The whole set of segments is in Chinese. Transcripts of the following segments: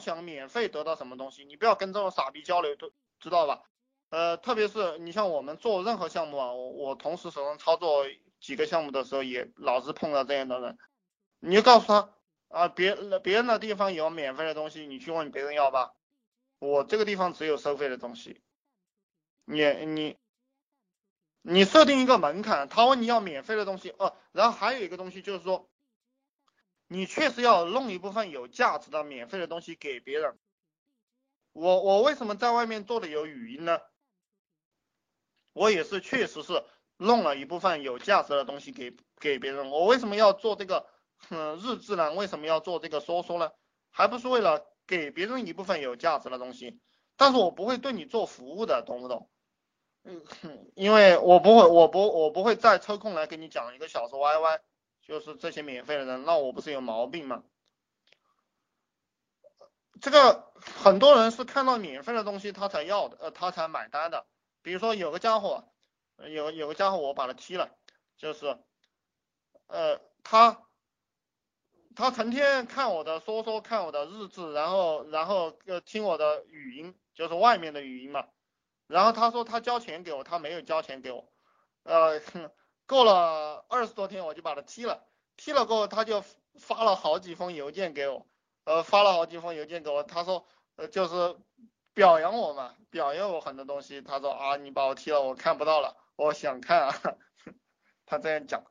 想免费得到什么东西，你不要跟这种傻逼交流，都知道吧？特别是你像我们做任何项目啊，我同时手上操作几个项目的时候，也老是碰到这样的人，你就告诉他啊，别人的地方有免费的东西，你去问别人要吧，我这个地方只有收费的东西。你设定一个门槛，他问你要免费的东西哦，然后还有一个东西就是说，你确实要弄一部分有价值的免费的东西给别人。我为什么在外面做的有语音呢？我也是确实是弄了一部分有价值的东西给别人。我为什么要做这个日志呢？为什么要做这个说呢？还不是为了给别人一部分有价值的东西，但是我不会对你做服务的，懂不懂？因为我不会再抽空来给你讲一个小时 YY， 就是这些免费的人，那我不是有毛病吗？这个很多人是看到免费的东西他才要的，他才买单的。比如说有个家伙我把他踢了，就是他成天看我的说，看我的日志，然后听我的语音，就是外面的语音嘛。然后他说他交钱给我，他没有交钱给我，够了20多天我就把他踢了过后，他就发了好几封邮件给我，他说就是表扬我嘛，表扬我很多东西，他说啊你把我踢了，我看不到了，我想看啊，他这样讲，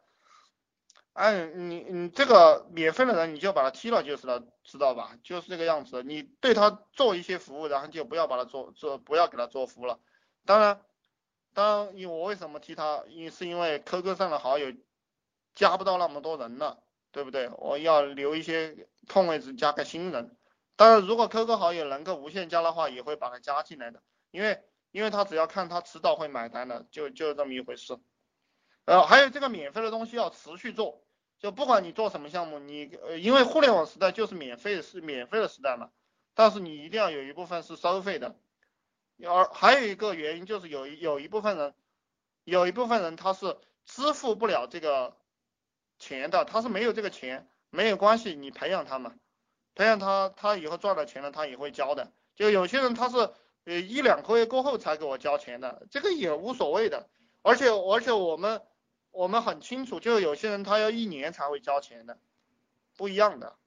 哎你这个免费的人你就把他踢了就是了，知道吧？就是这个样子，你对他做一些服务，然后就不要把他不要给他做服务了。当然，我为什么踢他？是因为 QQ 上的好友加不到那么多人了，对不对？我要留一些空位置加个新人。当然，如果 QQ 好友能够无限加的话，也会把他加进来的，因为他只要看他迟早会买单的，就这么一回事。还有这个免费的东西要持续做。就不管你做什么项目，你因为互联网时代就是免费的时代嘛，但是你一定要有一部分是收费的。而还有一个原因就是有一部分人他是支付不了这个钱的，他是没有这个钱，没有关系，你培养他嘛，培养他以后赚了钱了他也会交的。就有些人他是1-2个月过后才给我交钱的，这个也无所谓的。而且我们很清楚，就有些人他要1年才会交钱的，不一样的，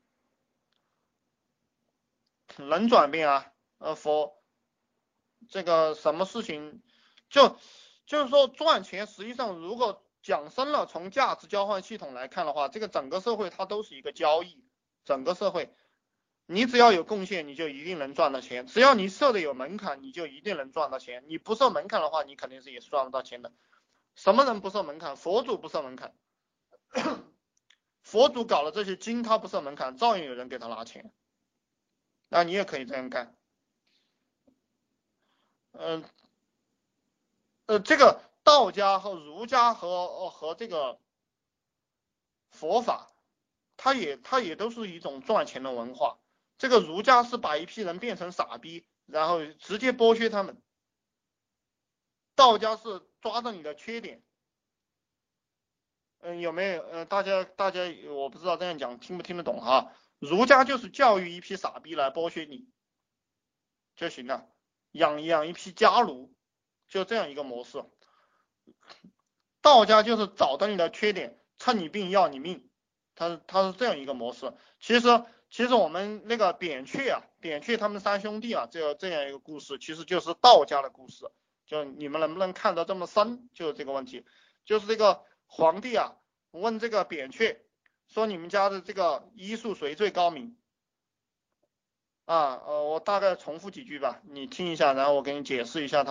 能转变啊。这个什么事情，就是说赚钱，实际上如果讲深了，从价值交换系统来看的话，这个整个社会它都是一个交易，整个社会你只要有贡献你就一定能赚到钱，只要你设的有门槛你就一定能赚到钱，你不设门槛的话你肯定是也赚不到钱的。什么人不设门槛？佛祖不设门槛佛祖搞了这些经他不设门槛，照样有人给他拿钱，那你也可以这样干。这个道家和儒家和这个佛法，它也都是一种赚钱的文化。这个儒家是把一批人变成傻逼，然后直接剥削他们，道家是抓着你的缺点，有没有？大家我不知道这样讲听不听得懂哈。儒家就是教育一批傻逼来剥削你就行了，养一批家奴，就这样一个模式。道家就是找到你的缺点，趁你病要你命，他是这样一个模式。其实我们那个扁鹊他们3兄弟啊，这样一个故事，其实就是道家的故事。就你们能不能看得这么深，就是这个问题。就是这个皇帝啊问这个扁鹊说，你们家的这个医术谁最高明啊？我大概重复几句吧，你听一下，然后我给你解释一下。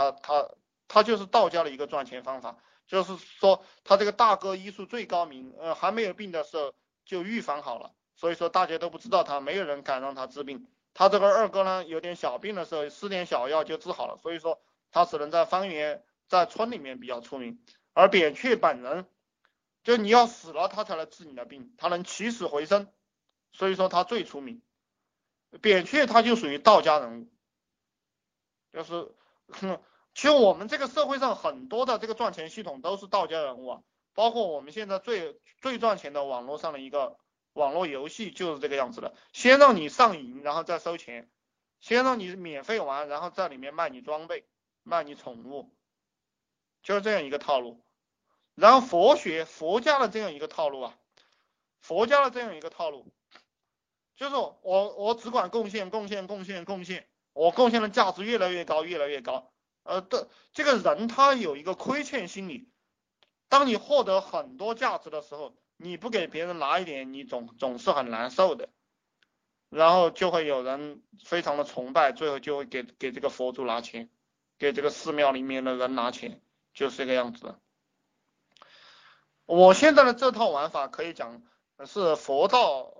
他就是道家的一个赚钱方法，就是说他这个大哥医术最高明，还没有病的时候就预防好了，所以说大家都不知道他，没有人敢让他治病。他这个二哥呢，有点小病的时候施点小药就治好了，所以说他只能在方圆在村里面比较出名。而扁鹊本人就你要死了他才能治你的病，他能起死回生，所以说他最出名。扁鹊他就属于道家人物。就是其实我们这个社会上很多的这个赚钱系统都是道家人物啊，包括我们现在最赚钱的网络上的一个网络游戏就是这个样子的，先让你上瘾然后再收钱，先让你免费玩，然后在里面卖你装备，卖你宠物，就是这样一个套路。然后佛教的这样一个套路啊，佛教的这样一个套路，就是我只管贡献，我贡献的价值越来越高。这个人他有一个亏欠心理，当你获得很多价值的时候，你不给别人拿一点，你总是很难受的。然后就会有人非常的崇拜，最后就会给这个佛祖拿钱，给这个寺庙里面的人拿钱，就是这个样子。我现在的这套玩法可以讲是佛道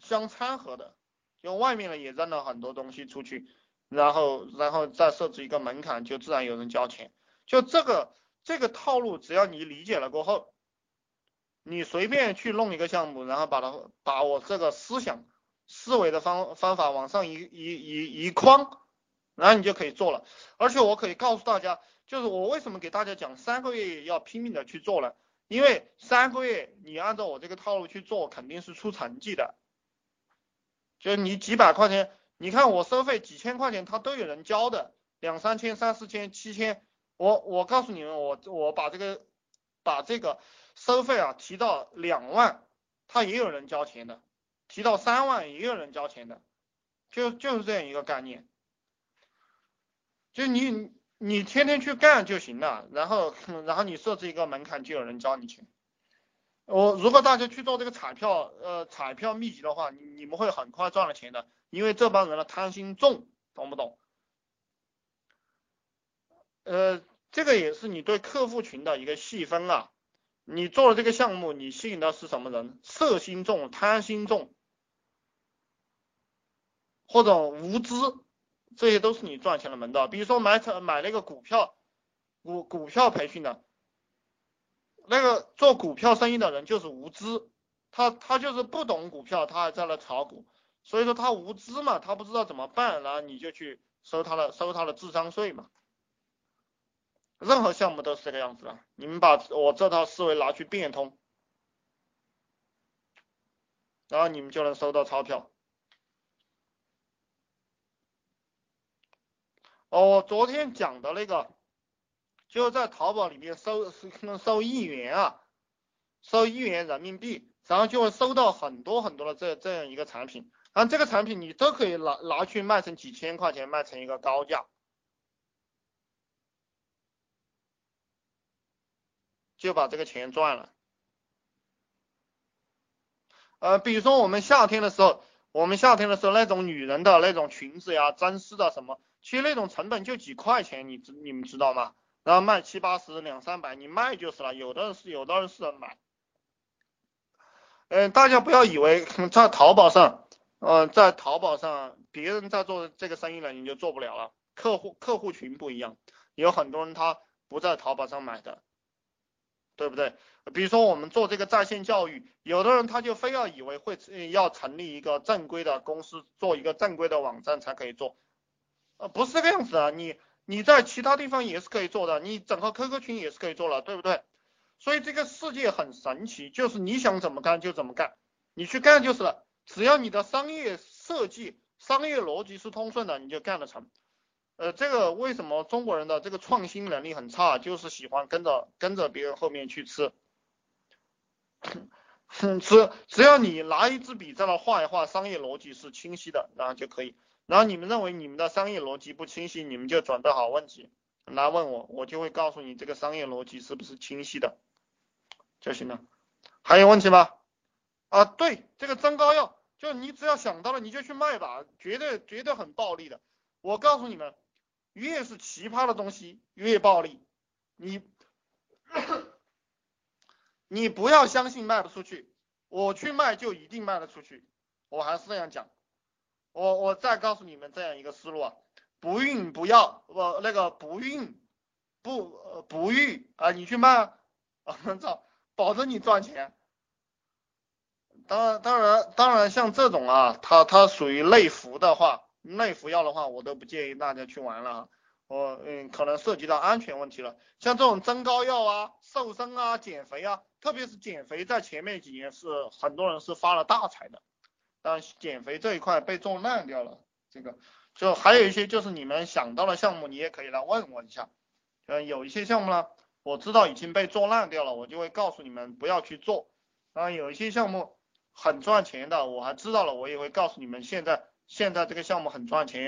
相掺合的，就外面呢也扔了很多东西出去，然后再设置一个门槛，就自然有人交钱。就这个套路，只要你理解了过后，你随便去弄一个项目，然后把我这个思维的方法往上一框，然后你就可以做了。而且我可以告诉大家，就是我为什么给大家讲3个月要拼命的去做了，因为3个月你按照我这个套路去做，肯定是出成绩的。就是你几百块钱，你看我收费几千块钱，他都有人交的，2、3千、3、4千、7千。我告诉你们，我把这个收费啊提到2万，他也有人交钱的。提到3万也有人交钱的，就是这样一个概念。就你天天去干就行了，然后你设置一个门槛，就有人交你钱。如果大家去做这个彩票秘籍的话，你们会很快赚了钱的，因为这帮人的贪心重，懂不懂？这个也是你对客户群的一个细分啊。你做了这个项目，你吸引的是什么人？色心重、贪心重，或者无知，这些都是你赚钱的门道。比如说买那个股票培训的，那个做股票生意的人就是无知，他就是不懂股票，他还在那炒股，所以说他无知嘛，他不知道怎么办，然后你就去收他的智商税嘛。任何项目都是这个样子的，你们把我这套思维拿去变通，然后你们就能收到钞票。我昨天讲的那个，就在淘宝里面收1元啊，收1元人民币，然后就会收到很多很多的这样一个产品，然后这个产品你都可以拿去卖成几千块钱，卖成一个高价。就把这个钱赚了。比如说我们夏天的时候那种女人的那种裙子呀、真丝的什么，其实那种成本就几块钱，你们知道吗？然后卖70、80、200、300，你卖就是了。有的人是人买。大家不要以为在淘宝上，别人在做这个生意了，你就做不了了。客户群不一样，有很多人他不在淘宝上买的。对不对？比如说我们做这个在线教育，有的人他就非要以为会要成立一个正规的公司，做一个正规的网站才可以做，不是这个样子啊！你在其他地方也是可以做的，你整个 QQ 群也是可以做了，对不对？所以这个世界很神奇，就是你想怎么干就怎么干，你去干就是了。只要你的商业设计、商业逻辑是通顺的，你就干得成。这个为什么中国人的这个创新能力很差，就是喜欢跟着别人后面去吃。只要你拿一支笔在那画一画，商业逻辑是清晰的，然后就可以。然后你们认为你们的商业逻辑不清晰，你们就准备好问题来问我，我就会告诉你这个商业逻辑是不是清晰的就行了。还有问题吗？啊，对，这个增高药，就你只要想到了你就去卖吧，绝对很暴利的。我告诉你们。越是奇葩的东西越暴利，你不要相信卖不出去，我去卖就一定卖得出去，我还是这样讲。我再告诉你们这样一个思路啊，不孕不要，那个不孕不育啊，你去卖啊，保证你赚钱。当然像这种啊，它属于内服的话。内服药的话，我都不建议大家去玩了，可能涉及到安全问题了。像这种增高药啊、瘦身啊、减肥啊，特别是减肥，在前面几年是很多人是发了大财的，但减肥这一块被重烂掉了，这个就还有一些就是你们想到的项目，你也可以来问我一下。有一些项目呢，我知道已经被做烂掉了，我就会告诉你们不要去做。然后有一些项目很赚钱的，我还知道了，我也会告诉你们现在这个项目很赚钱。